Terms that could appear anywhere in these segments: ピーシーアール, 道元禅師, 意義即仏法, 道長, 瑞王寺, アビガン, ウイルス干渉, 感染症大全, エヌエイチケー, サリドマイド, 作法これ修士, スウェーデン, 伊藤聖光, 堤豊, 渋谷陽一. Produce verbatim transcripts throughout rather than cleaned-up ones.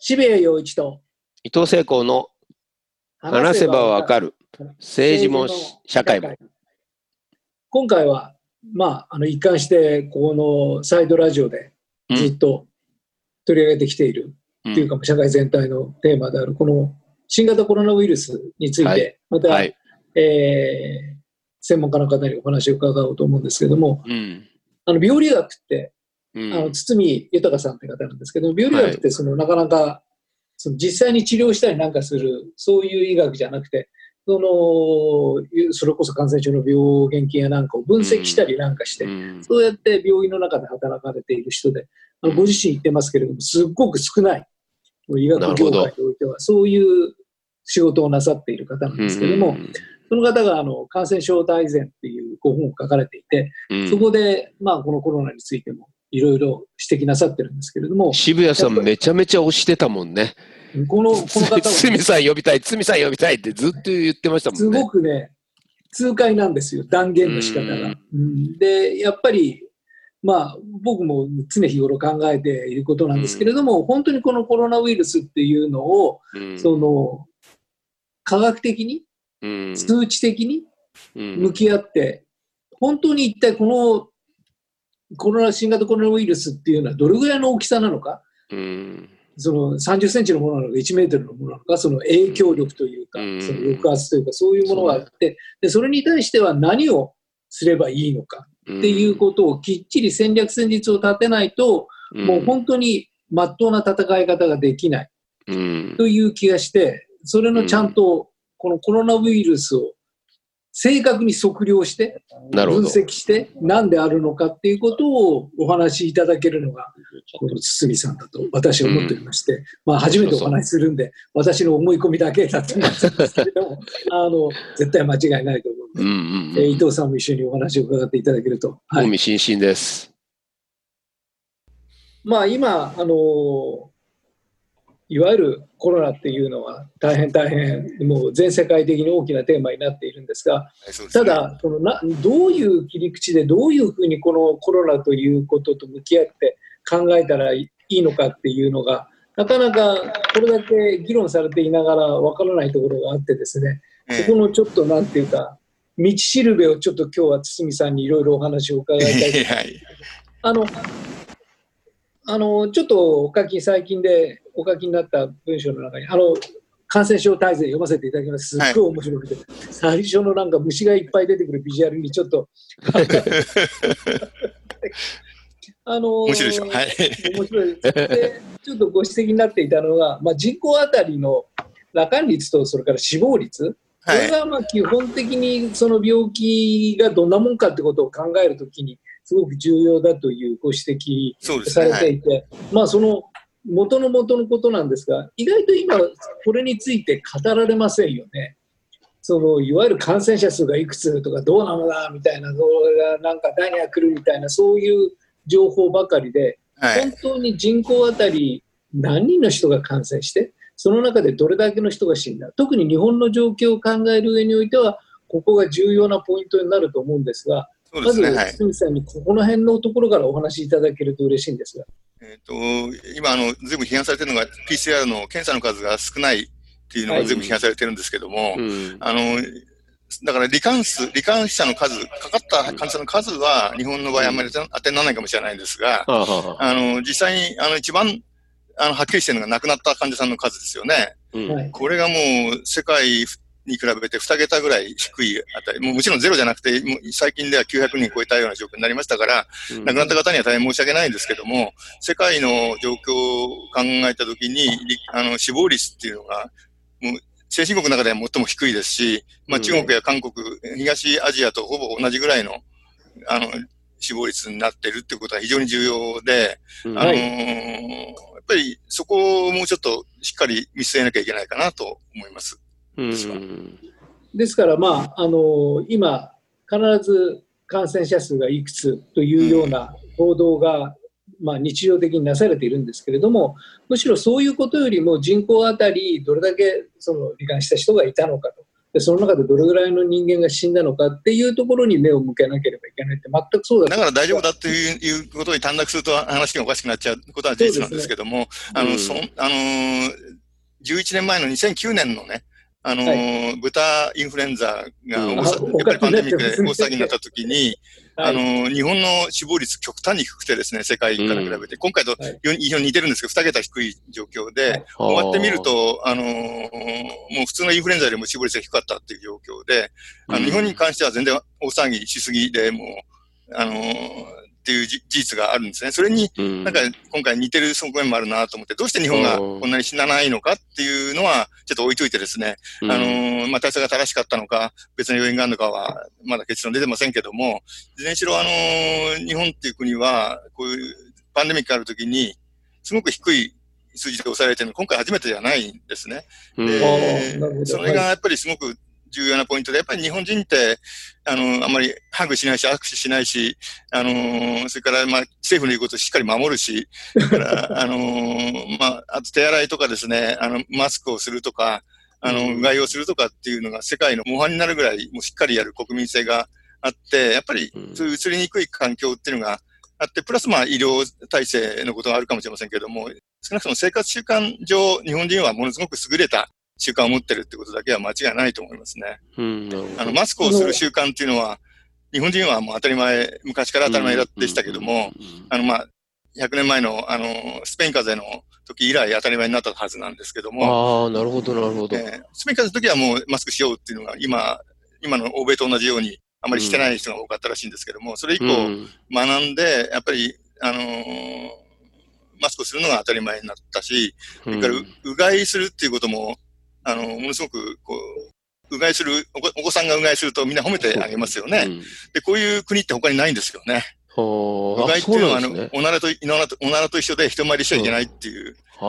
渋谷陽一と伊藤聖光の話せばわかる政治も社会も。今回は、まあ、あの一貫してここのサイドラジオでずっと取り上げてきているっていうか、うん、社会全体のテーマであるこの新型コロナウイルスについて、はい、また、はい、えー、専門家の方にお話を伺おうと思うんですけども、うん、あの病理学って、うん、あの堤豊さんって方なんですけども、病理学ってその、はい、なかなかその実際に治療したりなんかするそういう医学じゃなくて、そのそれこそ感染症の病原菌やなんかを分析したりなんかして、うん、そうやって病院の中で働かれている人で、あのご自身言ってますけれども、すっごく少ない医学業界においてはそういう仕事をなさっている方なんですけれども、うん、その方があの感染症大全っていうご本を書かれていて、うん、そこでまあこのコロナについてもいろいろ指摘なさってるんですけれども、渋谷さんめちゃめちゃ推してたもんね。この、この方は、ね、堤さん呼びたい、堤さん呼びたいってずっと言ってましたもんね。すごくね、痛快なんですよ、断言の仕方が。うんで、やっぱり、まあ、僕も常日頃考えていることなんですけれども、うん、本当にこのコロナウイルスっていうのを、うん、その科学的に、うん、数値的に向き合って、うん、本当に一体このコロナ新型コロナウイルスっていうのはどれぐらいの大きさなのか。うん、そのさんじゅっセンチのものなのかいちメートルのものなのか、その影響力というか、うん、その抑圧というかそういうものがあって、でそれに対しては何をすればいいのかっていうことをきっちり戦略戦術を立てないと、うん、もう本当に真っ当な戦い方ができないという気がして、それのちゃんとこのコロナウイルスを正確に測量して分析して何であるのかっていうことをお話しいただけるのがこの堤さんだと私は思っておりまして、うん、まあ、初めてお話しするんで私の思い込みだけだと思うんですけどもあの絶対間違いないと思うので、うんうんうん、えー、伊藤さんも一緒にお話を伺っていただけると興味津々です。まあ、今あのいわゆるコロナっていうのは大変大変もう全世界的に大きなテーマになっているんですが、ただこのなどういう切り口でどういうふうにこのコロナということと向き合って考えたらいいのかっていうのがなかなかこれだけ議論されていながらわからないところがあってですね、ここのちょっとなんていうか道しるべをちょっと今日は堤さんにいろいろお話を伺いたいと思います。あのあのちょっとお書き最近でお書きになった文章の中にあの感染症大全読ませていただきます。すっごい面白くて、はい、最初のなんか虫がいっぱい出てくるビジュアルにちょっとあの面白いでしょ、はい、面白いでちょっとご指摘になっていたのが、まあ、人口あたりの羅漢率とそれから死亡率、これがまあ基本的にその病気がどんなもんかってことを考えるときにすごく重要だというご指摘されていて、ね、はい、まあ、その元の元のことなんですが、意外と今これについて語られませんよね。そのいわゆる感染者数がいくつとかどうなのだみたいな、どうなんか誰が来るみたいなそういう情報ばかりで、はい、本当に人口あたり何人の人が感染してその中でどれだけの人が死んだ、特に日本の状況を考える上においてはここが重要なポイントになると思うんですが、そうですね、まず堤さんにここの辺のところからお話しいただけると嬉しいんですが、えー、と今あの随分批判されてるのが ピーシーアール の検査の数が少ないっていうのが随分批判されてるんですけども、はい、うん、あのだから罹患数、罹患者の数、かかった患者の数は日本の場合あんまり当てにならないかもしれないんですが、うん、あの実際にあの一番あのはっきりしてるのが亡くなった患者さんの数ですよね、うん、これがもう世界に比べてにけたぐらい低いあたり、もうもちろんゼロじゃなくて、もう最近ではきゅうひゃくにん超えたような状況になりましたから、うん、亡くなった方には大変申し訳ないんですけども、世界の状況を考えたときに、あの死亡率っていうのが、もう先進国の中では最も低いですし、まあ、中国や韓国、うん、東アジアとほぼ同じぐらいの、あの死亡率になっているっていうことは非常に重要で、うん、あのー、やっぱりそこをもうちょっとしっかり見据えなきゃいけないかなと思います。うん、ですから、まああのー、今必ず感染者数がいくつというような報道が、うん、まあ、日常的になされているんですけれども、むしろそういうことよりも人口あたりどれだけその罹患した人がいたのかとでその中でどれぐらいの人間が死んだのかっていうところに目を向けなければいけないって全くそうだと。だから大丈夫だっていうことに短絡すると話がおかしくなっちゃうことは事実なんですけども、あの、そ、あのー、じゅういちねんまえのにせんきゅうねんのね、あのーはい、豚インフルエンザがやっぱりパンデミックで大騒ぎになった時に、あのー、日本の死亡率極端に低くてですね、世界から比べて、今回と非常に似てるんですけど、に桁低い状況で、はい、終わってみると、あのー、もう普通のインフルエンザよりも死亡率が低かったっていう状況で、あの、日本に関しては全然大騒ぎしすぎで、もう、あのー、っていう事実があるんですね。それに、なんか今回似てる側面もあるなと思って、どうして日本がこんなに死なないのかっていうのは、ちょっと置いといてですね、あのー、まあ、対策が正しかったのか、別の要因があるのかは、まだ結論出てませんけども、いずれにしろ、あのー、日本っていう国は、こういうパンデミックがあるときに、すごく低い数字で抑えられてるのは、今回初めてじゃないんですね。で、それがやっぱりすごく、重要なポイントで、やっぱり日本人って、あの、あんまりハグしないし、握手しないし、あのー、それから、まあ、政府の言うことをしっかり守るし、だから、あのー、まあ、あと手洗いとかですね、あの、マスクをするとか、あの、うがいをするとかっていうのが世界の模範になるぐらい、もうしっかりやる国民性があって、やっぱり、そういう移りにくい環境っていうのがあって、プラス、まあ、医療体制のことがあるかもしれませんけれども、少なくとも生活習慣上、日本人はものすごく優れた習慣を持ってるってことだけは間違いないと思いますね。うん、あのマスクをする習慣っていうのは、日本人はもう当たり前、昔から当たり前でしたけども、あのまあ、ひゃくねんまえの、あの、スペイン風邪の時以来当たり前になったはずなんですけども。ああ、なるほど、なるほど、えー。スペイン風邪の時はもうマスクしようっていうのが、今、今の欧米と同じように、あまりしてない人が多かったらしいんですけども、それ以降、学んで、やっぱり、あのー、マスクをするのが当たり前になったし、それからう、うがいするっていうことも、あの、ものすごく、こう、うがいするお子、お子さんがうがいするとみんな褒めてあげますよね。うん、で、こういう国って他にないんですよね。うがいっていうのは、あの、ね、おならと、おならと一緒で人回りしちゃいけないっていう。あ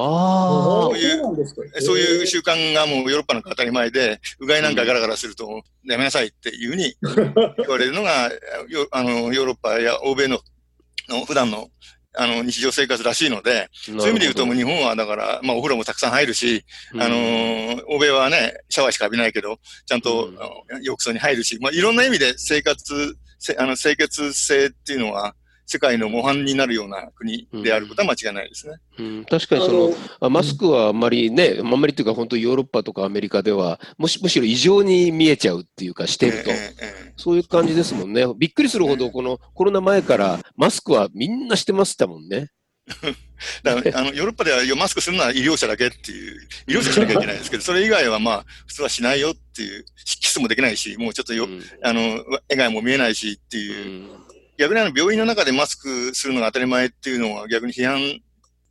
あ。そういう、そういう習慣がもうヨーロッパなんか当たり前で、うがいなんかガラガラするとやめなさいっていうふうに言われるのが、あの、ヨーロッパや欧米の、の普段の、あの、日常生活らしいので、そういう意味で言うと、日本はだから、まあ、お風呂もたくさん入るし、うん、あのー、欧米はね、シャワーしか浴びないけど、ちゃんと、うん、浴槽に入るし、まあ、いろんな意味で生活、せあの清潔性っていうのは、世界の模範になるような国であることは間違いないですね。うんうん、確かにその、マスクはあんまりね、あんまりというか、本当ヨーロッパとかアメリカでは、むし、むしろ異常に見えちゃうっていうか、してると、えーえー、そういう感じですもんね。びっくりするほど、このコロナ前から、マスクはみんなしてましたもんね。だからあのヨーロッパではマスクするのは医療者だけっていう、医療者しなきゃいけないんですけど、それ以外はまあ、普通はしないよっていう、キスもできないし、もうちょっとよ、うん、あの、笑顔も見えないしっていう。うん、逆にあの病院の中でマスクするのが当たり前っていうのは逆に批判、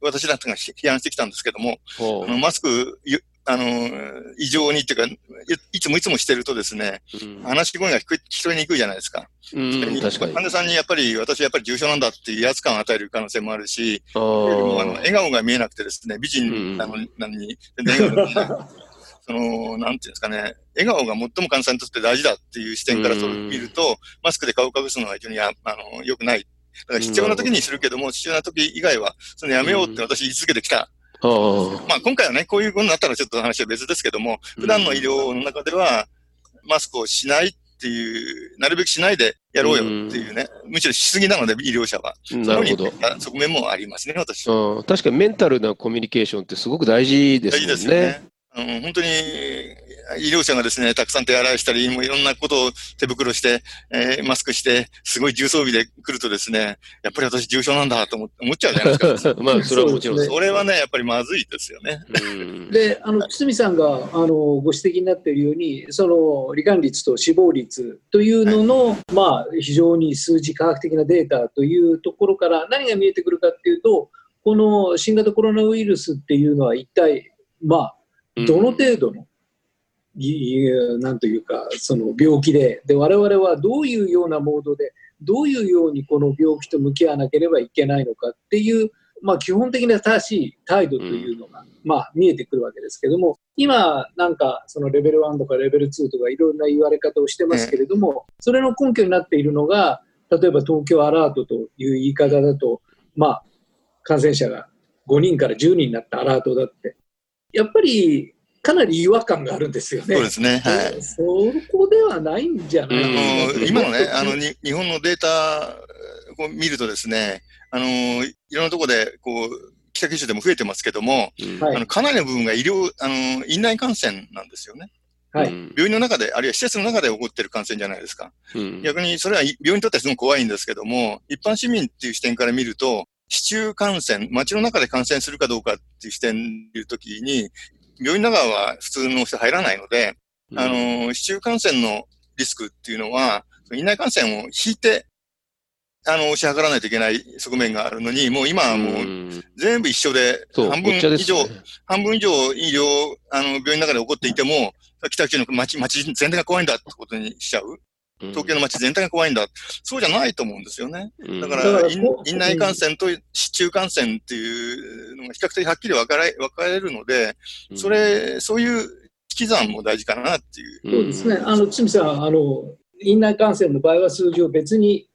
私なんかが批判してきたんですけども、あのマスク、あの、異常にっていうか、いつもいつもしてるとですね、うん、話し声が聞き取りにくいじゃないですか。うん、確かに患者さんにやっぱり私やっぱり重症なんだっていう威圧感を与える可能性もあるし、あの笑顔が見えなくてですね、美人なのに、うん、全然笑顔が見えない。その、なんていうんですかね、笑顔が最も患者さんにとって大事だっていう視点から見ると、マスクで顔を隠すのは非常にあの良くない。だから必要な時にするけども、必要な時以外は、そのやめようって私言い続けてきた。まあ今回はね、こういうことになったらちょっと話は別ですけども、普段の医療の中では、マスクをしないっていう、なるべくしないでやろうよっていうね、うん、むしろしすぎなので、医療者は。なるほど。側面もありますね、私。確かにメンタルなコミュニケーションってすごく大事ですね。大事ですね。うん、本当に医療者がですね、たくさん手洗いしたり、もういろんなことを手袋して、えー、マスクして、すごい重装備で来るとですね、やっぱり私重症なんだと思っちゃうじゃないですか。まあ、それはもちろん。それはね、やっぱりまずいですよね。で、あの、堤さんが、あの、ご指摘になっているように、その、罹患率と死亡率というのの、はい、まあ、非常に数字科学的なデータというところから、何が見えてくるかっていうと、この新型コロナウイルスっていうのは一体、まあ、どの程度の、なんというか、その病気で、で、我々はどういうようなモードで、どういうようにこの病気と向き合わなければいけないのかっていう、まあ、基本的な正しい態度というのが、まあ、見えてくるわけですけども、今、なんか、そのレベルワンとかレベルツーとかいろんな言われ方をしてますけれども、それの根拠になっているのが、例えば東京アラートという言い方だと、まあ、感染者がごにんからじゅうにんになったアラートだって。やっぱりかなり違和感があるんですよね。そうですね、はい、そこではないんじゃないかな。今のね、あのに日本のデータを見るとですね、あのいろんなところでこう北九州でも増えてますけども、はい、あのかなりの部分が医療あの院内感染なんですよね。はい、病院の中で、あるいは施設の中で起こってる感染じゃないですか。うん、逆にそれは病院にとってはすごく怖いんですけども、一般市民っていう視点から見ると、市中感染、街の中で感染するかどうかっていう視点でいうときに、病院の中は普通の人入らないので、うん、あの、市中感染のリスクっていうのは、院内感染を引いて、あの、支払わないといけない側面があるのに、もう今はもう全部一緒で、半分以上、ね、半分以上医療、あの、病院の中で起こっていても、北九州の町、町全体が怖いんだってことにしちゃう。東京の町全体が怖いんだ。そうじゃないと思うんですよね。だから、院内感染と市中感染っていうのが比較的はっきり分かれ、分かれるので、それ、そういう引き算も大事かなっていう。そうですね。あの、堤さん、あの、院内感染の場合は数字を別に、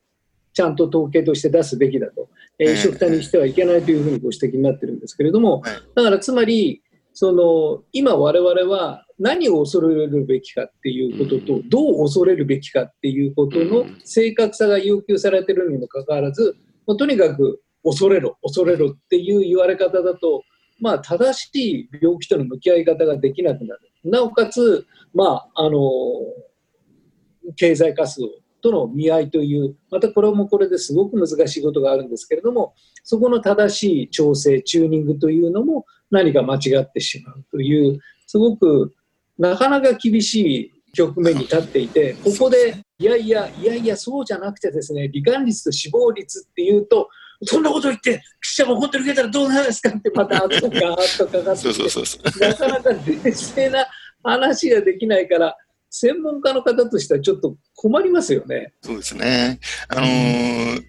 ちゃんと統計として出すべきだと、えー、一緒くたにしてはいけないというふうにご指摘になってるんですけれども、だからつまりその今我々は何を恐れるべきかっていうことと、どう恐れるべきかっていうことの正確さが要求されてるにもかかわらず、もうとにかく恐れろ恐れろっていう言われ方だと、まあ、正しい病気との向き合い方ができなくなる。なおかつ、まあ、あの経済活動との見合いという、またこれもこれですごく難しいことがあるんですけれども、そこの正しい調整、チューニングというのも何か間違ってしまうという、すごくなかなか厳しい局面に立っていて、ここでいやいや、いやいや、そうじゃなくてですね、罹患率と死亡率っていうと、そんなこと言って、記者も本当に受けたらどうなんですかって、またガーッとかかってきて、なかなか冷静な話ができないから、専門家の方としてはちょっと困りますよね。そうですね。あのーうん、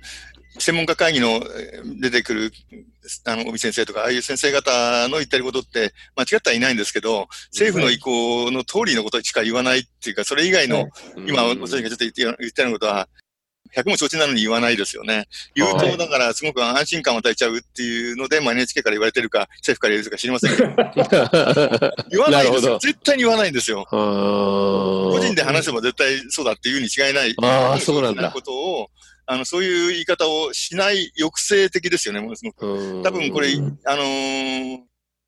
専門家会議の出てくるあの尾身先生とか、ああいう先生方の言ってることって間違ってはいないんですけど、政府の意向の通りのことしか言わないっていうか、それ以外の、うん、今、私がちょっと言って言ってることは、ひゃくも承知なのに言わないですよね。言うと、だからすごく安心感を与えちゃうっていうので、まあ、エヌエイチケー から言われてるか、政府から言われてるか知りませんけど。言わないんですよ。絶対に言わないんですよ。個人で話せば絶対そうだっていうに違いない。ああ、そうなんだ。ことを、あの、そういう言い方をしない抑制的ですよね、ものすごく。多分これ、あのー、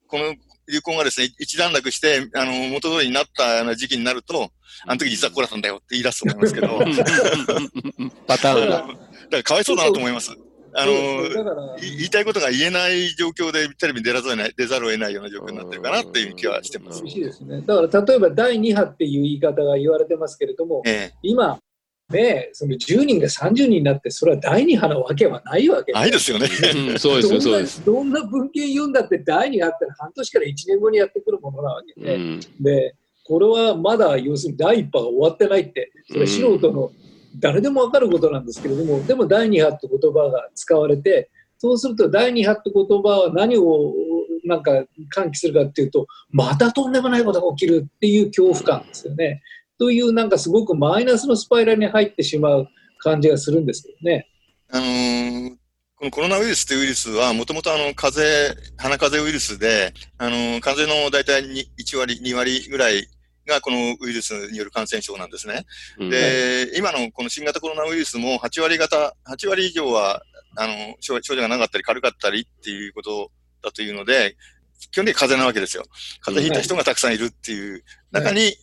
この、流行がですね、一段落して、あの、元通りになったような時期になると、あの時実はこうだったんだよって言い出すと思いますけど。パターンが。だからかわいそうだなと思います。あの、言いたいことが言えない状況でテレビに出らざるを得ない、出ざるを得ないような状況になってるかなっていう気はしてます。厳しいですね。だから例えばだいに波っていう言い方が言われてますけれども、ええ、今、ね、そのじゅうにんがさんじゅうにんになって、それはだいに波なわけはないわけないですよね。そうですよ、そうです。どんな文献読んだってだいに波って半年からいちねんごにやってくるものなわけで、うん、でこれはまだ要するにだいいっ波が終わってないって、それは素人の誰でも分かることなんですけれども、うん、でもだいに波って言葉が使われて、そうするとだいに波って言葉は何をなんか喚起するかっていうと、またとんでもないことが起きるっていう恐怖感ですよね。というなんかすごくマイナスのスパイラルに入ってしまう感じがするんですけどね。あのー、このコロナウイルスというウイルスはもともとあの風邪、鼻風邪ウイルスで、あのー、風邪の大体いち割、に割ぐらいがこのウイルスによる感染症なんですね。うん、で、今のこの新型コロナウイルスもはち割型、はち割以上はあのー、症状がなかったり軽かったりっていうことだというので、基本的に風邪なわけですよ。風邪ひいた人がたくさんいるっていう中に、うん、はい、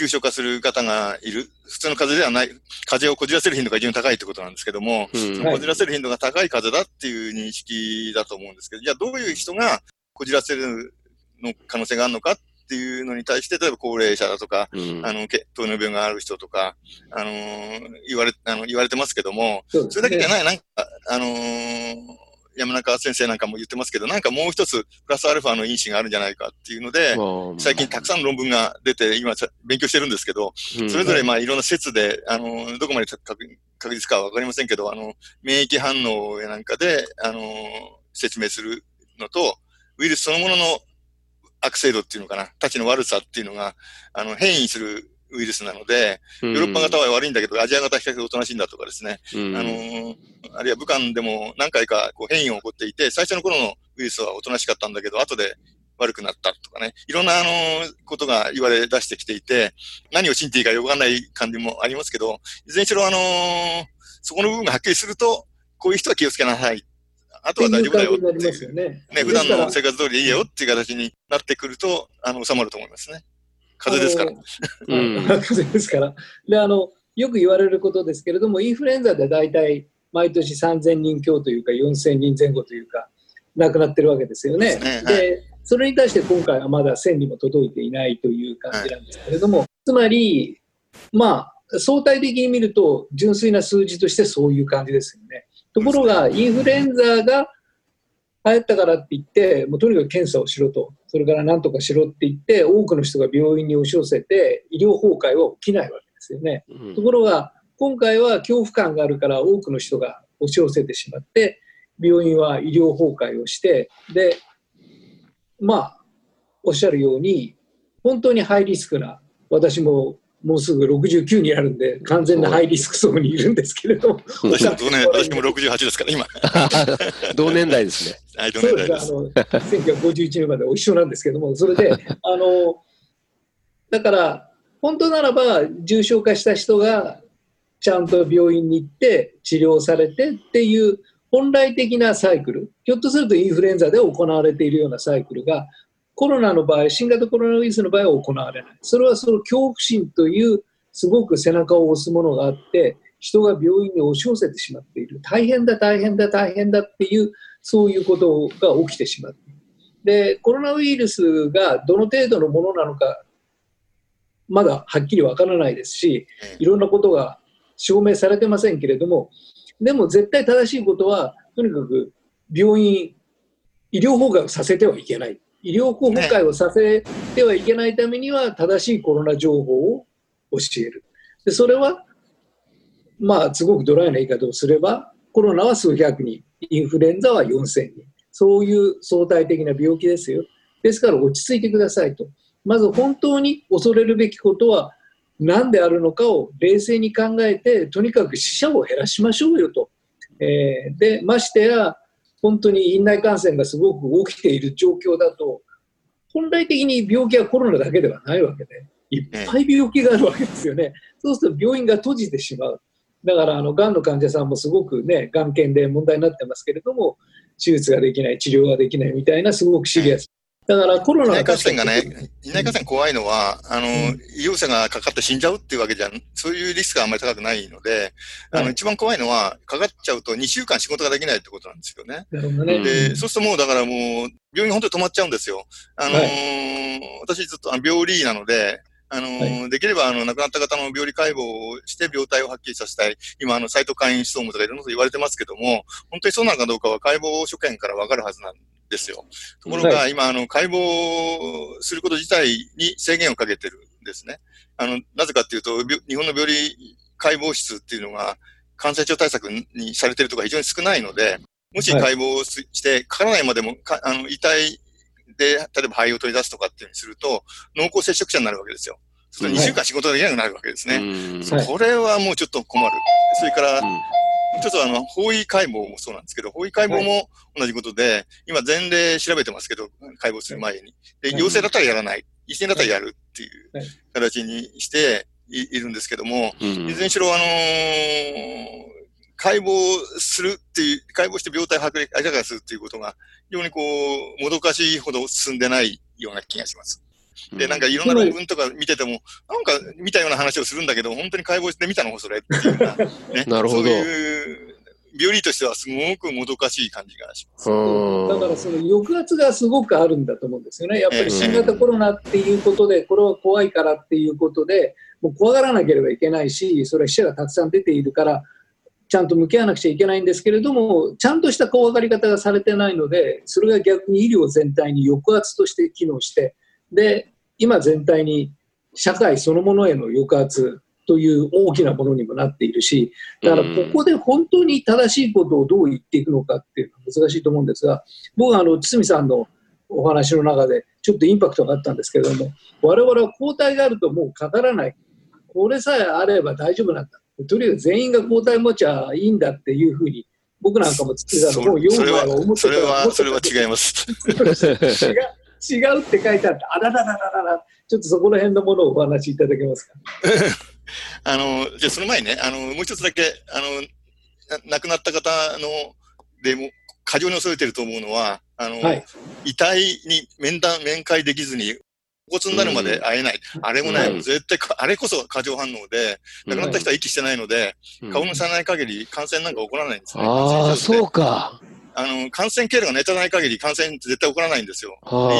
重症化する方がいる。普通の風邪ではない。風邪をこじらせる頻度が非常に高いってことなんですけども、うん、こじらせる頻度が高い風邪だっていう認識だと思うんですけど、じゃあどういう人がこじらせるの可能性があるのかっていうのに対して、例えば高齢者だとか、うん、あの、糖尿病がある人とか、あのー、言われ、あの、言われてますけども、そ, それだけじゃない、なんか、あのー、山中先生なんかも言ってますけど、なんかもう一つプラスアルファの因子があるんじゃないかっていうので、最近たくさん論文が出て、今勉強してるんですけど、それぞれまあいろんな説で、あの、どこまで確実かはわかりませんけど、あの、免疫反応やなんかで、あの、説明するのと、ウイルスそのものの悪性度っていうのかな、たちの悪さっていうのが、あの、変異するウイルスなので、ヨーロッパ型は悪いんだけど、アジア型は比較的おとなしいんだとかですね、うん、あの、あるいは武漢でも何回かこう変異が起こっていて、最初の頃のウイルスはおとなしかったんだけど、後で悪くなったとかね、いろんなあのことが言われ出してきていて、何を信じていいかよくわかんない感じもありますけど、いずれにしろあのー、そこの部分がはっきりすると、こういう人は気をつけなさい。あとは大丈夫だよっていう、ね、普段の生活通りでいいよっていう形になってくると、あの収まると思いますね。風邪ですから。うん、風邪ですから。で、あの、よく言われることですけれども、インフルエンザでだいたい毎年さんぜんにん強というかよんせんにんぜん後というか、亡くなってるわけですよね。で、ね、はい、それに対して今回はまだせんにんも届いていないという感じなんですけれども、はい、つまり、まあ、相対的に見ると純粋な数字としてそういう感じですよね。ところがインフルエンザが流行ったからって言って、もうとにかく検査をしろと、それから何とかしろって言って、多くの人が病院に押し寄せて医療崩壊は起きないわけですよね。うん、ところが今回は恐怖感があるから多くの人が押し寄せてしまって、病院は医療崩壊をして、で、まあ、おっしゃるように本当にハイリスクな、私ももうすぐろくじゅうきゅうにあるんで完全なハイリスク層にいるんですけれども、私もろくじゅうはちですから今同年代ですね。はい、同年代です。そうです。あのせんきゅうひゃくごじゅういちねんまでお一緒なんですけども、それであのだから本当ならば重症化した人がちゃんと病院に行って治療されてっていう本来的なサイクル、ひょっとするとインフルエンザで行われているようなサイクルがコロナの場合、新型コロナウイルスの場合は行われない。それはその恐怖心というすごく背中を押すものがあって、人が病院に押し寄せてしまっている。大変だ、大変だ、大変だっていう、そういうことが起きてしまっている。で、コロナウイルスがどの程度のものなのか、まだはっきりわからないですし、いろんなことが証明されてませんけれども、でも絶対正しいことは、とにかく病院、医療崩壊をさせてはいけない。医療崩壊をさせてはいけないためには正しいコロナ情報を教える。で、それは、まあ、すごくドライな言い方をすれば、コロナは数百人、インフルエンザはよんせんにん、そういう相対的な病気ですよ。ですから落ち着いてくださいと。まず本当に恐れるべきことは何であるのかを冷静に考えて、とにかく死者を減らしましょうよと。えー、で、ましてや、本当に院内感染がすごく起きている状況だと、本来的に病気はコロナだけではないわけで、いっぱい病気があるわけですよね。そうすると病院が閉じてしまう。だからあのがんの患者さんもすごくね、がん検で問題になってますけれども、手術ができない、治療ができないみたいな、すごくシリアス。だからコロナが確かに、院内感染がね、院内感染怖いのは、あの、うん、医療者がかかって死んじゃうっていうわけじゃん、そういうリスクがあんまり高くないので、あの、うん、一番怖いのは、かかっちゃうとにしゅうかん仕事ができないってことなんですよね。なるほどね。で、そうするともうだからもう、病院本当に止まっちゃうんですよ。あのーはい、私ずっと病理医なので、あのーはい、できればあの亡くなった方の病理解剖をして病態をはっきりさせたい。今あのサイトカインストームとかいろんなこと言われてますけども、本当にそうなのかどうかは解剖所見からわかるはずなんですよ。ところが、はい、今あの解剖すること自体に制限をかけてるんですね。あのなぜかっていうと日本の病理解剖室っていうのが感染症対策にされてるとか非常に少ないので、もし解剖をしてかからないまでもかあの遺体で、例えば肺を取り出すとかっていうふうにすると、濃厚接触者になるわけですよ。それにしゅうかん仕事ができなくなるわけですね。はい、これはもうちょっと困る。それから、ちょっとあの、法医解剖もそうなんですけど、法医解剖も同じことで、はい、今前例調べてますけど、解剖する前に。で、陽性だったらやらない。陰性だったらやるっていう形にしているんですけども、いずれにしろあのー、解剖するっていう、解剖して病態を明らかにするっていうことが、非常にこう、もどかしいほど進んでないような気がします。で、なんかいろんな論文とか見てても、なんか見たような話をするんだけど、本当に解剖して見たのそれっていうような、ね、なるほど。そういう、病理としてはすごくもどかしい感じがします。だからその抑圧がすごくあるんだと思うんですよね。やっぱり新型コロナっていうことで、これは怖いからっていうことで、もう怖がらなければいけないし、それは死者がたくさん出ているから、ちゃんと向き合わなくちゃいけないんですけれども、ちゃんとした怖がり方がされてないので、それが逆に医療全体に抑圧として機能して、で、今全体に社会そのものへの抑圧という大きなものにもなっているし、だからここで本当に正しいことをどう言っていくのかっていうのは難しいと思うんですが、僕はあの、堤さんのお話の中でちょっとインパクトがあったんですけれども、我々は抗体があるともうかからない。これさえあれば大丈夫なんだ。とりあえず全員が抗体持ちゃいいんだっていうふうに、僕なんかもつってたのをよんまいは思ってた。それは、それは違います。違違うって書いてあって、あらららららら、ちょっとそこら辺のものをお話しいただけますか。あのじゃあその前にね、あのもう一つだけ、あの亡くなった方のでも過剰に恐れてると思うのは、あの、はい、遺体に面談面会できずにお骨になるまで会えない、うん、あれもない、うん、絶対あれこそ過剰反応で、亡くなった人は息してないので、うん、顔の知らない限り感染なんか起こらないんですね。ああ、そうか。あの感染経路が寝てない限り感染って絶対起こらないんですよ。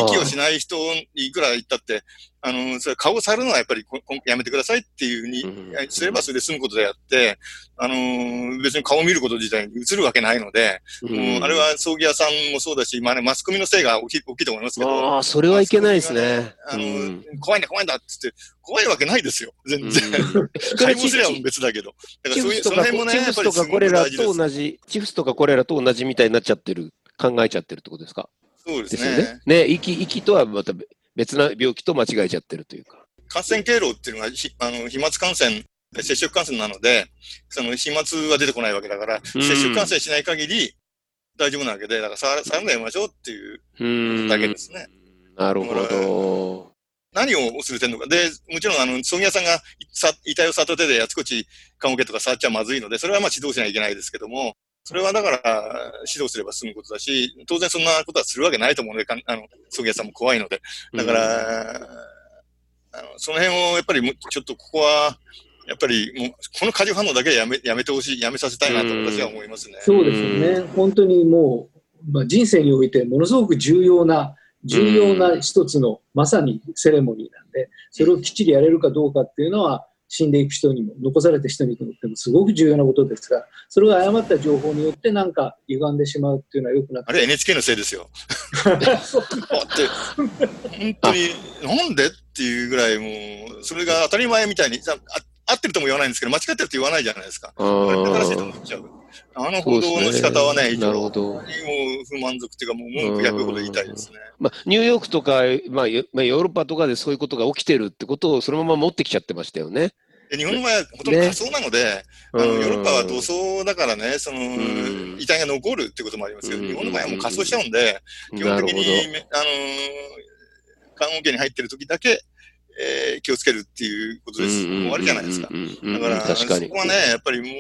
息をしない人いくら言ったって、あのそれ顔を触るのはやっぱりやめてくださいっていう風にすればそれで済むことであって、あのー、別に顔を見ること自体に映るわけないので、うん、もうあれは葬儀屋さんもそうだし、まあね、マスコミのせいが大きい、大きいと思いますけど、あ、それはいけないですね。あのーうん、怖いんだ怖いんだって言って、怖いわけないですよ、全然。解剖すれば別だけど。だからそういう、その辺もね、やっぱりすごく大事です。チフスとかこれらと同じみたいになっちゃってる、考えちゃってるってことですか。そうですね。ですよね。ね、息、息とはまた別な病気と間違えちゃってるというか。感染経路っていうのは、ひ、あの、飛沫感染、接触感染なので、その飛沫は出てこないわけだから、接触感染しない限り大丈夫なわけで、だから触、触るのやめましょうっていうだけですね。なるほど。何を忘れてるのか。で、もちろん、あの、葬儀屋さんがさ遺体を触った手であちこち棺桶とか触っちゃまずいので、それはまあ指導しないといけないですけども、それはだから指導すれば済むことだし、当然そんなことはするわけないと思うので、あの、葬儀屋さんも怖いので。だから、あのその辺をやっぱりもちょっとここは、やっぱりもうこの過剰反応だけはやめ、やめてほしい、やめさせたいなと私は思いますね。そうですね。本当にもう、まあ、人生においてものすごく重要な、重要な一つの、まさにセレモニーなんで、それをきっちりやれるかどうかっていうのは、死んでいく人にも、残された人にとってもすごく重要なことですが、それが誤った情報によってなんか歪んでしまうっていうのはよくなって、あれ エヌエイチケー のせいですよ。本当に、なんでっていうぐらいもう、それが当たり前みたいに、合ってるとも言わないんですけど、間違ってると言わないじゃないですか。新しいと思っちゃう。あの報道の仕方はね、非常にもう不満足っていうか、もう文句焼くほど言いたいですね。まあ、ニューヨークとか、まあ、ヨーロッパとかでそういうことが起きてるってことをそのまま持ってきちゃってましたよね。日本の場合はほとんど火葬なので、ね、あのヨーロッパは土葬だからね、その遺体が残るってこともありますけど、日本の場合はもう火葬しちゃうんで、基本的に、あのー、棺桶に入ってる時だけ、えー、気をつけるっていうことです。もう終わりじゃないですか。だから、そこはね、やっぱりもう、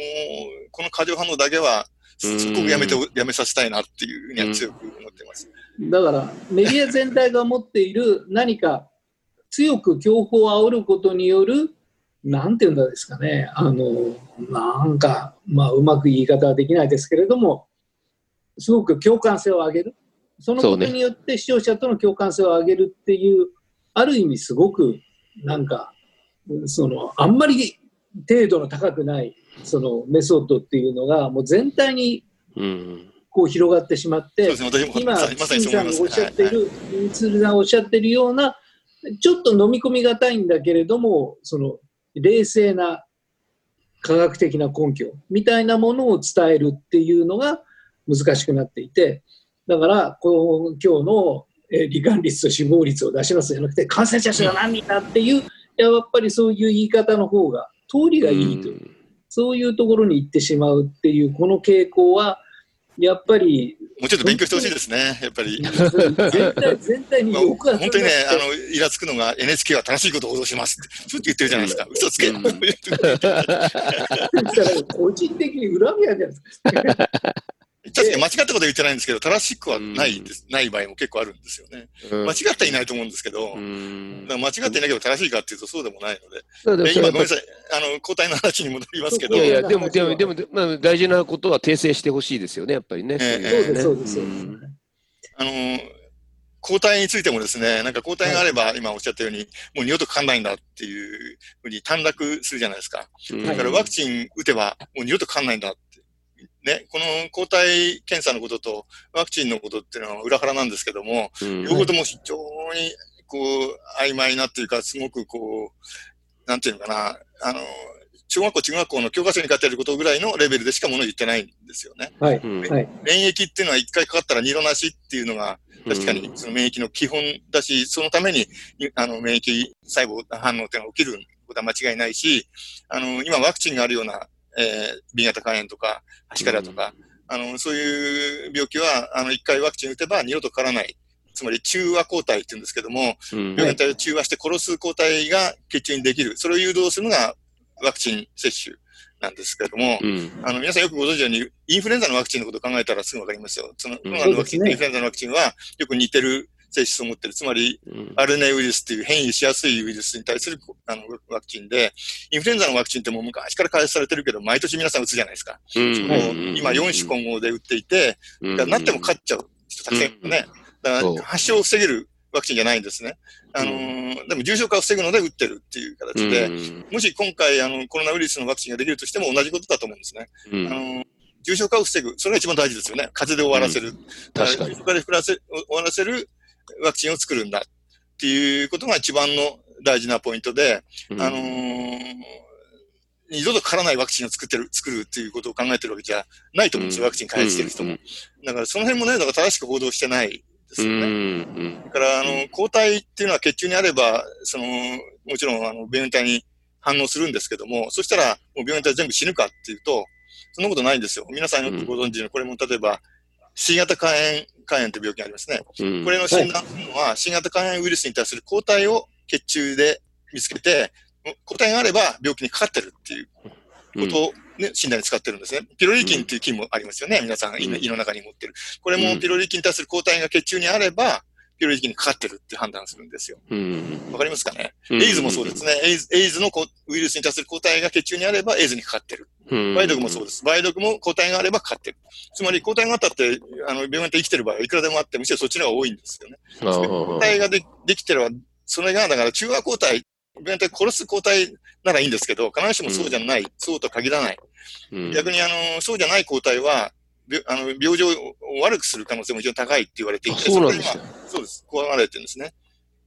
この過剰反応だけは、すごくやめて、やめさせたいなっていうふうには強く思ってます。だから、メディア全体が持っている何か、強く恐怖を煽ることによる、なんていうんですかね、あの、なんか、まあ、うまく言い方はできないですけれども、すごく共感性を上げる。そのことによって視聴者との共感性を上げるっていう、ある意味すごく、なんかそのあんまり程度の高くないそのメソッドっていうのがもう全体にこう広がってしまって、うん、今清水さんがおっしゃっている清水さんがおっしゃっているようなちょっと飲み込みがたいんだけれどもその冷静な科学的な根拠みたいなものを伝えるっていうのが難しくなっていて、だからこの今日のえー、罹患率と死亡率を出しますじゃなくて感染者数が何人だっていう、やっぱりそういう言い方の方が通りがいいという、うん、そういうところに行ってしまうっていうこの傾向はやっぱりもうちょっと勉強してほしいですね。やっぱり全体全体によく、まあ、本当にね、あのイラつくのが エヌエイチケー は正しいことを報道しますってちょっと言ってるじゃないですか。嘘つけ。個人的に恨みやじゃないですか。確かに間違ったこと言ってないんですけど、正しくはないです、うん、ない場合も結構あるんですよね。うん、間違っていないと思うんですけど、うん、だ間違っていないけど正しいかっていうとそうでもないので、で今ごめんなさい、あの、交代の話に戻りますけど。いやいや、でも、でも、でも、まあ、大事なことは訂正してほしいですよね、やっぱりね。そうです、そうです。あの、抗体についてもですね、なんか抗体があれば、はい、今おっしゃったように、もう二度とかかんないんだっていうふうに短絡するじゃないですか。うん、だからワクチン打てば、もう二度とかかんないんだ。ね、この抗体検査のこととワクチンのことっていうのは裏腹なんですけども、うん、両方とも非常にこう曖昧なというか、すごくこう、なんていうのかな、あの、小学校、中学校の教科書に書いてあることぐらいのレベルでしかものを言ってないんですよね。はい。はい、免疫っていうのは一回かかったら二度なしっていうのが、確かにその免疫の基本だし、そのために、あの、免疫細胞反応っていうのが起きることは間違いないし、あの、今ワクチンがあるような、えー、B 型肝炎とか、はしかだとか、うん、あの、そういう病気は、あの、一回ワクチン打てば二度とかからない。つまり中和抗体って言うんですけども、病原体を中和して殺す抗体が血中にできる。それを誘導するのがワクチン接種なんですけれども、うん、あの皆さんよくご存知のように、インフルエンザのワクチンのことを考えたらすぐわかりますよ。その、うん、のワクチン、ね、インフルエンザのワクチンはよく似てる性質を持ってる。つまり、うん、アールエヌエー ウイルスっていう変異しやすいウイルスに対するあのワクチンで、インフルエンザのワクチンってもう昔から開発されてるけど、毎年皆さん打つじゃないですか。うん、その今よん種混合で打っていて、うん、だからなっても勝っちゃう人たくさんいるね。だから発症を防げるワクチンじゃないんですね。あのーうん、でも重症化を防ぐので打ってるっていう形で、うん、もし今回あのコロナウイルスのワクチンができるとしても同じことだと思うんですね。うん、あのー、重症化を防ぐ、それが一番大事ですよね。風邪で終わらせる、うん、確かに重症化で膨らせ終わらせるワクチンを作るんだっていうことが一番の大事なポイントで、うん、あのー、二度とからないワクチンを作ってる、作るっていうことを考えてるわけじゃないと思うんですよ、ワクチン開発してる人も。うん、だからその辺もね、だから正しく報道してない。ですよね。うん、だから、あの、抗体っていうのは血中にあれば、その、もちろん、あの、病原体に反応するんですけども、そしたら、もう病原体全部死ぬかっていうと、そんなことないんですよ。皆さんよくご存知の、これも例えば、C 型肝炎、肝炎って病気がありますね。うん、これの診断というのは、C 型肝炎ウイルスに対する抗体を血中で見つけて、抗体があれば病気にかかってるっていうことを、うん、ね、診断に使ってるんですね。ピロリ菌っていう菌もありますよね。皆さん、胃の中に持ってる。これもピロリ菌に対する抗体が血中にあれば、ピロリ菌にかかってるって判断するんですよ。わかりますかね。エイズもそうですね。エイズ、エイズのウイルスに対する抗体が血中にあれば、エイズにかかってる。梅毒もそうです。梅毒も抗体があればかかってる。つまり抗体があったって、あの、病院って生きてる場合はいくらでもあって、むしろそっちの方が多いんですよね。抗体が で, できてれば、それが、だから中和抗体、病原体殺す抗体ならいいんですけど、必ずしもそうじゃない、うん、そうとは限らない。うん、逆にあのそうじゃない抗体は、あの病状を悪くする可能性も非常に高いって言われていて、それがそうです、怖がられてるんですね。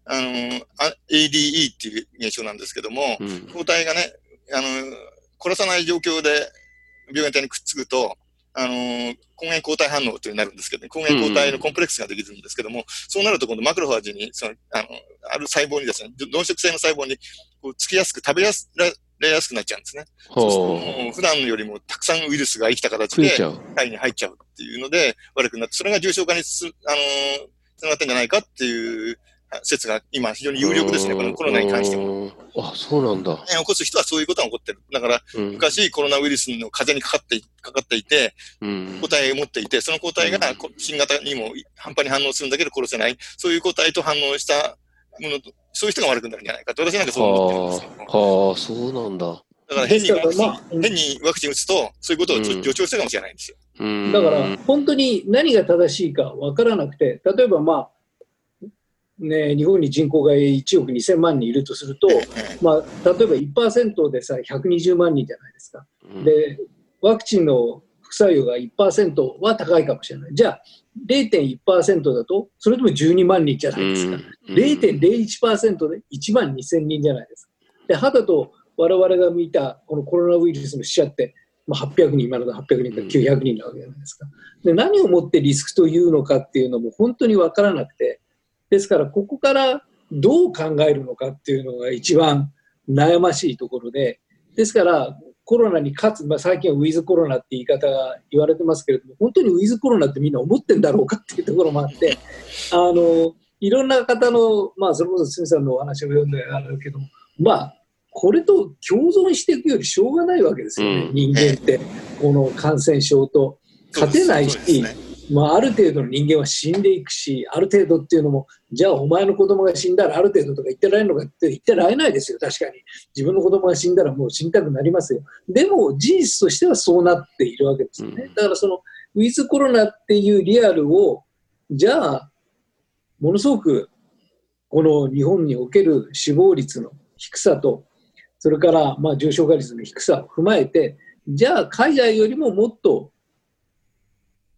あの、エーディーイー っていう現象なんですけども、うん、抗体がね、あの、殺さない状況で病原体にくっつくと、あのー、抗原抗体反応というになるんですけど、ね、抗原抗体のコンプレックスができるんですけども、うん、そうなると今度マクロファージに、その、あの、ある細胞にですね、動植性の細胞に、こう、つきやすく、食べやす、れやすくなっちゃうんですね。そうするともう普段よりもたくさんウイルスが生きた形で、体に入っちゃうっていうので、悪くなって、それが重症化につ、あのー、つながったんじゃないかっていう説が今非常に有力ですね、このコロナに関しても。あ、そうなんだ。起こす人はそういうことが起こってる。だから、うん、昔コロナウイルスの風邪にかかってい、かかっていて、うん、抗体を持っていて、その抗体が新型にも半端に反応するんだけど殺せない、そういう抗体と反応したもの、そういう人が悪くなるんじゃないかと、私なんかそう思ってるんですけど。ああ、そうなんだ。だから変にワクチン、まあ、変にワクチン打つと、そういうことを助長してるかもしれないんですよ。うん、だから、本当に何が正しいかわからなくて、例えばまあ、ね、日本に人口がいちおくにせんまんにんいるとすると、まあ、例えば いちパーセント でさひゃくにじゅうまんにんじゃないですか。で、ワクチンの副作用が いちパーセント は高いかもしれない。じゃあ れいてんいちパーセント だとそれでもじゅうにまんにんじゃないですか。 れいてんれいいちパーセント でいちまんにせんにんじゃないですか。で、肌と我々が見たこのコロナウイルスの死者って、まあ、はっぴゃくにん、今のとはっぴゃくにんからきゅうひゃくにんなわけじゃないですか。で、何をもってリスクというのかっていうのも本当に分からなくて、ですから、ここからどう考えるのかっていうのが一番悩ましいところで、ですから、コロナに勝つ、まあ、最近はウィズコロナって言い方が言われてますけれども、本当にウィズコロナってみんな思ってんだろうかっていうところもあって、あの、いろんな方の、まあ、それこそ鷲見さんのお話を読んであるけど、まあ、これと共存していくよりしょうがないわけですよね、うん、人間って、この感染症と。勝てないし、まあ、ある程度の人間は死んでいくし、ある程度っていうのも、じゃあお前の子供が死んだらある程度とか言ってられるのかって言ってられないですよ、確かに。自分の子供が死んだらもう死にたくなりますよ。でも事実としてはそうなっているわけですよね。だからその、ウィズコロナっていうリアルを、じゃあ、ものすごく、この日本における死亡率の低さと、それからまあ重症化率の低さを踏まえて、じゃあ海外よりももっと、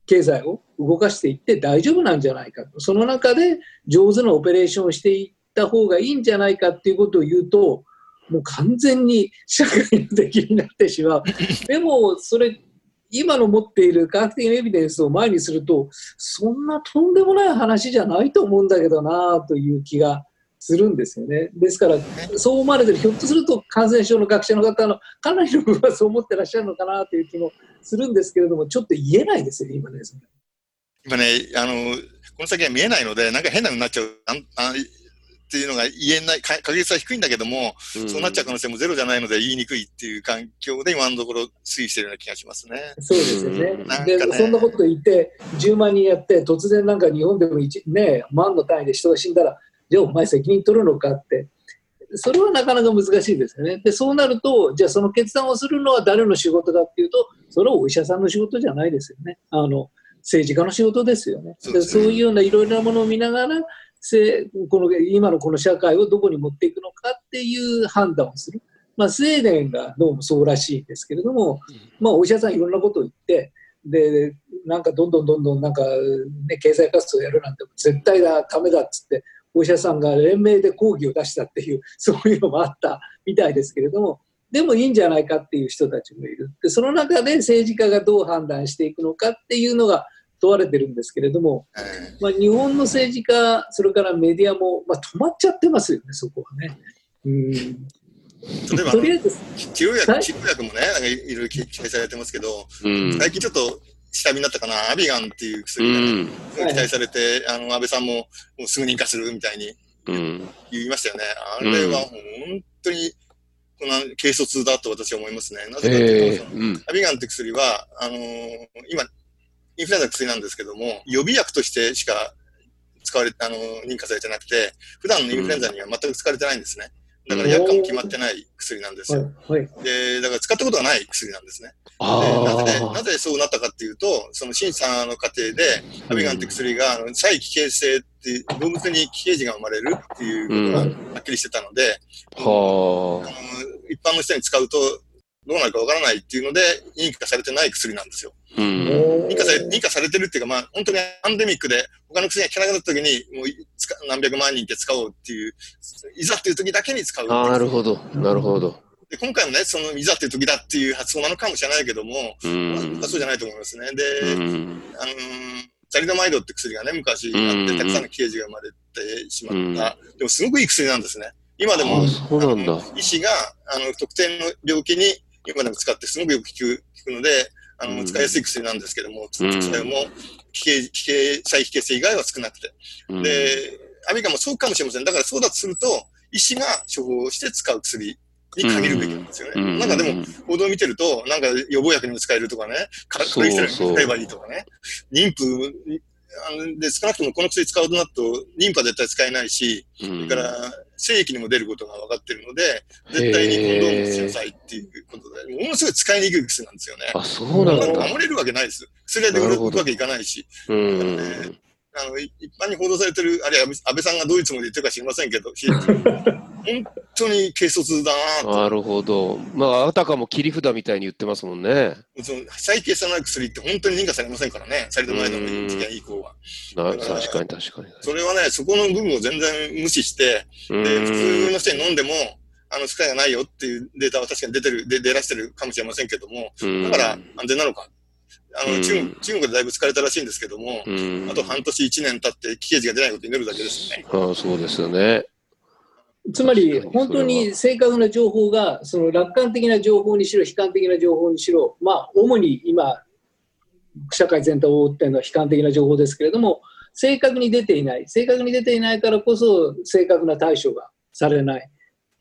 経済を動かしていって大丈夫なんじゃないかと、その中で上手なオペレーションをしていった方がいいんじゃないかっていうことを言うと、もう完全に社会の敵になってしまう。でもそれ、今の持っている科学的なエビデンスを前にすると、そんなとんでもない話じゃないと思うんだけどなという気がするんですよね。ですから、そう思われてる、ひょっとすると感染症の学者の方のかなりの部分はそう思ってらっしゃるのかなという気もするんですけれども、ちょっと言えないですよね、今ね。今ね、あの、この先は見えないので、なんか変なのになっちゃうああっていうのが言えない、確率は低いんだけども、うん、そうなっちゃう可能性もゼロじゃないので言いにくいっていう環境で今のところ推移してるような気がしますね。そうですよね。うん、なんかね、でそんなこと言って、じゅうまんにんやって、突然なんか日本でもいち、ね、万の単位で人が死んだら、じゃあお前責任取るのかって。それはなかなか難しいですよね。で、そうなると、じゃあその決断をするのは誰の仕事だっていうと、それはお医者さんの仕事じゃないですよね。あの、政治家の仕事ですよね。そうですね。で、そういうようないろいろなものを見ながら、せこの今のこの社会をどこに持っていくのかっていう判断をする。まあ、スウェーデンがどうもそうらしいですけれども、まあ、お医者さんいろんなことを言って、で、なんかどんどんどんどんなんか、ね、経済活動をやるなんて絶対だ、ダメだっつって、お医者さんが連名で抗議を出したっていう、そういうのもあったみたいですけれども、でもいいんじゃないかっていう人たちもいる。で、その中で政治家がどう判断していくのかっていうのが問われてるんですけれども、まあ、日本の政治家、それからメディアも、まあ、止まっちゃってますよね、そこはね。うん、例えば、とりあえず治療薬、治療薬もね、なんかいろいろ期待されてますけど、うん、最近ちょっと、下火になったかな、アビガンっていう薬が、ね、うん、期待されて、はい、あの安倍さんももうすぐ認可するみたいに言いましたよね。うん、あれは本当にこの軽率痛だと私は思いますね。なぜかというと、えーうん、アビガンって薬はあのー、今インフルエンザの薬なんですけども、予備薬としてしか使われあのー、認可されてなくて、普段のインフルエンザには全く使われてないんですね。だから薬価も決まってない薬なんですよ。はいはい、で、だから使ったことがない薬なんですね。なぜ、なぜそうなったかっていうと、その審査の過程で、アビガンって薬が、あの、催奇形性っていう、動物に奇形児が生まれるっていうことがはっきりしてたので、うん、あの一般の人に使うとどうなるかわからないっていうので、認可されてない薬なんですよ。うん、認可され、認可されてるっていうか、まあ、本当にパンデミックで、他の薬が効かなかった時に、もう、何百万人って使おうっていう、いざっていう時だけに使う。ああ、なるほど、なるほど。で、今回もね、その、いざっていう時だっていう発想なのかもしれないけども、うん、まあ、そうじゃないと思いますね。で、うん、あのー、ザリドマイドって薬がね、昔あって、たくさんの奇形児が生まれてしまった。うん、でも、すごくいい薬なんですね。今でも、医師が、あの、特定の病気に、今でも使って、すごくよく効く、効くので、あの、使いやすい薬なんですけども、それも、危険、再危険性以外は少なくて。うん、で、アビガンもそうかもしれません。だからそうだとすると、医師が処方して使う薬に限るべきなんですよね。うん、なんかでも、報道を見てると、なんか予防薬にも使えるとかね、カラクリステルに使えばいいとかね、妊婦で少なくともこの薬使うとなると、妊婦は絶対使えないし、うん、それから、精液にも出ることが分かってるので、絶対にコンドームしなさいっていうことで、ものすごい使いにくい薬なんですよね。あ、そうなんだ。守れるわけないです。薬はで売るわけいかないし。うん、だからね、あの、一般に報道されてる、あるいは安倍さんがどういうつもりで言ってるか知りませんけど、本当に軽率だなと。なるほど。まあ、あたかも切り札みたいに言ってますもんね。再計算の薬って本当に認可されませんからね、サリドマイドの事件以降は。確かに確かに。それはね、そこの部分を全然無視して、で、普通の人に飲んでも、あの、使いがないよっていうデータは確かに出てる、で、出らしてるかもしれませんけども、だから安全なのか。あの、うん、中国、中国でだいぶ疲れたらしいんですけども、うん、あと半年いちねん経って、危険児が出ないことになるだけですね。ああ、そうですよね。つまり、本当に正確な情報が、その楽観的な情報にしろ、悲観的な情報にしろ、まあ、主に今、社会全体を覆っているのは悲観的な情報ですけれども、正確に出ていない。正確に出ていないからこそ、正確な対処がされない。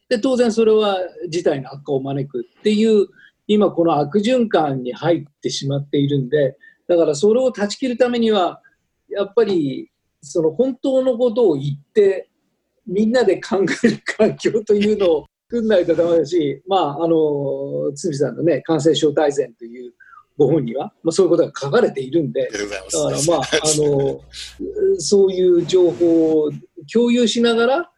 で、当然それは事態の悪化を招くっていう、今この悪循環に入ってしまっているんで、だからそれを断ち切るためには、やっぱりその本当のことを言って、みんなで考える環境というのを作んないとダメだし、まあ、あの、堤さんのね、感染症大全というご本には、まあ、そういうことが書かれているんで、だからまあ、あの、そういう情報を共有しながら、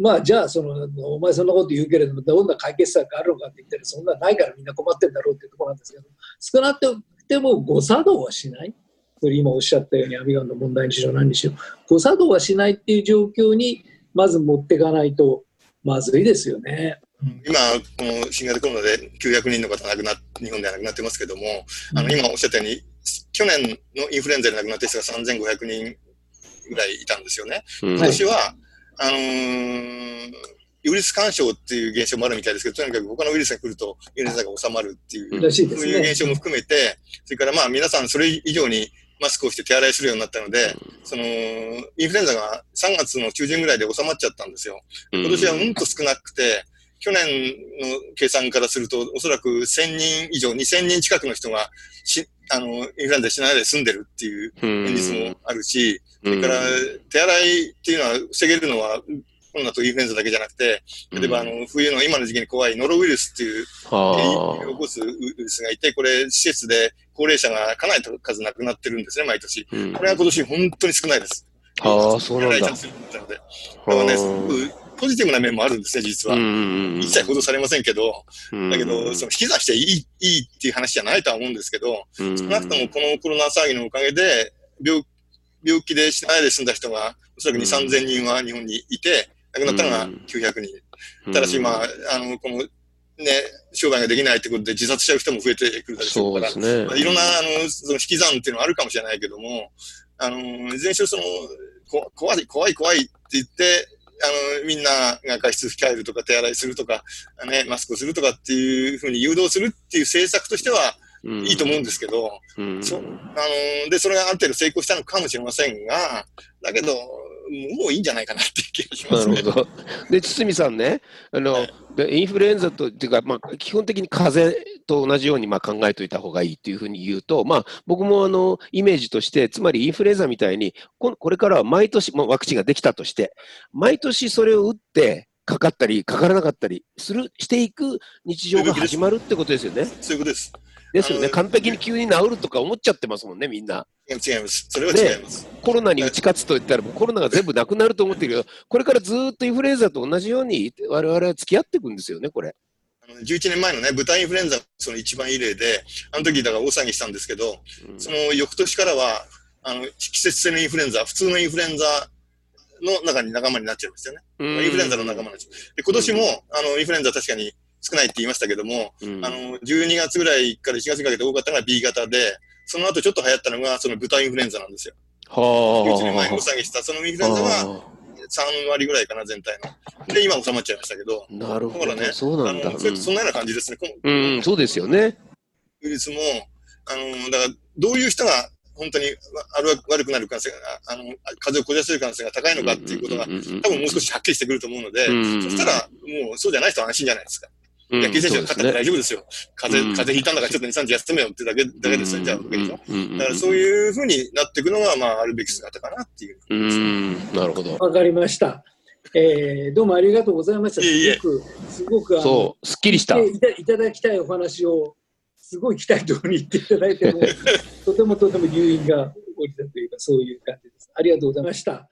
まあ、じゃあその、お前そんなこと言うけれども、どんな解決策があるのかって言ったら、そんなないからみんな困ってんだろうっていうところなんですけど、少なくても誤作動はしない。それ今おっしゃったように、アビガンの問題にしろ何にしろ、誤作動はしないっていう状況に、まず持っていかないとまずいですよね。今、この新型コロナできゅうひゃくにんの方が亡くなっ、日本では亡くなってますけども、うん、あの、今おっしゃったように、去年のインフルエンザで亡くなった人がさんぜんごひゃくにんぐらいいたんですよね。うん、今年は、はい、あのー、ウイルス干渉っていう現象もあるみたいですけど、とにかく他のウイルスが来ると、ウイルスが収まるっていう、そういう現象も含めて、それからまあ皆さんそれ以上にマスクをして手洗いするようになったので、そのインフルエンザがさんがつの中旬ぐらいで収まっちゃったんですよ。今年はうんと少なくて、去年の計算からするとおそらくせんにん以上、にせんにん近くの人がしあのインフルエンザしないで住んでるっていう現実もあるし、それから手洗いっていうのは防げるのはコロナとインフルエンザだけじゃなくて、例えばあの冬の今の時期に怖いノロウイルスっていう起こすウイルスがいて、これ施設で高齢者がかなり数なくなってるんですね、毎年。これは今年本当に少ないです。ああ、そうなんだ。だからね、すごくポジティブな面もあるんですね、実は。一切報道されませんけど、だけど、その引き算していい、いいっていう話じゃないとは思うんですけど、少なくともこのコロナ騒ぎのおかげで、病病気で死なないで済んだ人が、おそらくに、さんぜんにんは日本にいて、亡くなったのがきゅうひゃくにん。ただし今、あの、この、ね、商売ができないということで自殺しちゃう人も増えてくるでしょうから、ね、まあ、いろんなあのその引き算っていうのはあるかもしれないけども、あのいずれにしろそのこ怖い怖い怖いって言ってあのみんなが外出控えるとか手洗いするとか、ね、マスクをするとかっていうふうに誘導するっていう政策としてはいいと思うんですけど、うん、そ, あのでそれがある程度成功したのかもしれませんが、だけどもういいんじゃないかなって気がしますね。なるほど。で、堤さんね、あの、はい、インフルエンザとっていうか、まあ、基本的に風邪と同じようにまあ考えておいた方がいいというふうに言うと、まあ、僕もあのイメージとして、つまりインフルエンザみたいに、これからは毎年、まあ、ワクチンができたとして、毎年それを打って、かかったり、かからなかったりする、していく日常が始まるってことですよね。そういうことです。ですよね。完璧に急に治るとか思っちゃってますもんね、みんな。違います。それは違います。コロナに打ち勝つと言ったら、もうコロナが全部なくなると思ってるけど、これからずっとインフルエンザと同じように我々は付き合っていくんですよね、これ。じゅういちねんまえのね、豚インフルエンザその一番異例で、あの時だから大騒ぎしたんですけど、うん、その翌年からはあの季節性のインフルエンザ、普通のインフルエンザの中に仲間になっちゃいましたよね。インフルエンザの仲間になっちゃう。で、今年も、あのインフルエンザ確かに少ないって言いましたけども、うん、あのじゅうにがつぐらいからいちがつにかけて多かったのが ビー 型で、その後ちょっと流行ったのがその豚インフルエンザなんですよ。じゅういちねんまえにお下げしたそのインフルエンザはさんわりぐらいかな、全体の。で、今収まっちゃいましたけど。なるほど。だからね、そうなんだ。あの、それ、そんなような感じですね。うん、うん、そうですよね。ウイルスも、あの、だから、どういう人が本当に悪くなる可能性が、あの、風邪をこじらせる可能性が高いのかっていうことが、多分もう少しはっきりしてくると思うので、そしたら、もうそうじゃない人は安心じゃないですか。野球選手が勝ったら大丈夫ですよ。風邪、風邪ひいたんだからちょっとに、さんにち休めよってだけ、だけですよ。じゃあ、だからそういうふうになっていくのが、まあ、あるべき姿かなっていう。うん、なるほど。わかりました。えー、どうもありがとうございました。いえいえ、すごく、すごく、そう、すっきりした。いただきたいお話を、すごい期待通りに言っていただいても、とてもとても留意が降りたというか、そういう感じです。ありがとうございました。